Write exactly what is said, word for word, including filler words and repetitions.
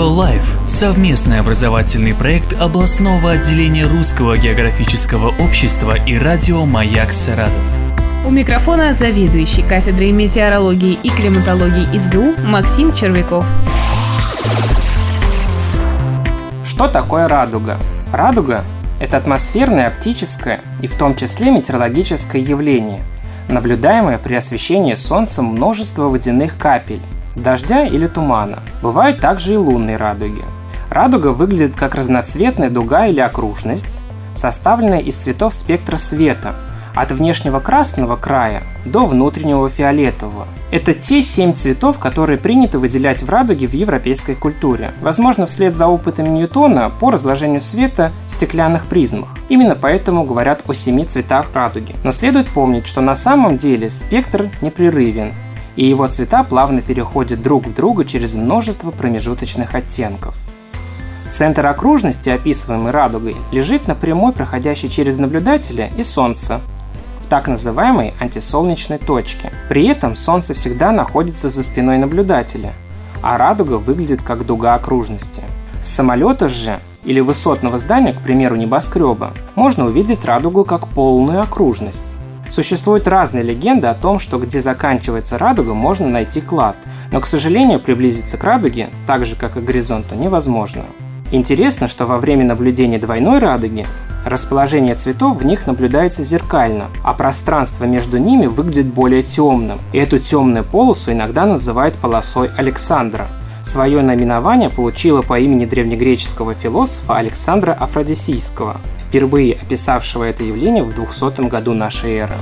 «Лайф» – совместный образовательный проект областного отделения Русского географического общества и радио «Маяк Саратов». У микрофона заведующий кафедрой метеорологии и климатологии эс бэ у Максим Червяков. Что такое радуга? Радуга – это атмосферное, оптическое и в том числе метеорологическое явление, наблюдаемое при освещении Солнцем множества водяных капель, дождя или тумана. Бывают также и лунные радуги. Радуга выглядит как разноцветная дуга или окружность, составленная из цветов спектра света, от внешнего красного края до внутреннего фиолетового. Это те семь цветов, которые принято выделять в радуге в европейской культуре, возможно, вслед за опытами Ньютона по разложению света в стеклянных призмах. Именно поэтому говорят о семи цветах радуги. Но следует помнить, что на самом деле спектр непрерывен, и его цвета плавно переходят друг в друга через множество промежуточных оттенков. Центр окружности, описываемый радугой, лежит на прямой, проходящей через наблюдателя и Солнце, в так называемой антисолнечной точке. При этом Солнце всегда находится за спиной наблюдателя, а радуга выглядит как дуга окружности. С самолета же или высотного здания, к примеру небоскреба, можно увидеть радугу как полную окружность. Существуют разные легенды о том, что где заканчивается радуга, можно найти клад, но, к сожалению, приблизиться к радуге, так же как и к горизонту, невозможно. Интересно, что во время наблюдения двойной радуги расположение цветов в них наблюдается зеркально, а пространство между ними выглядит более темным, и эту темную полосу иногда называют полосой Александра. Свое наименование получила по имени древнегреческого философа Александра Афродисийского, впервые описавшего это явление в двухсотом году нашей эры.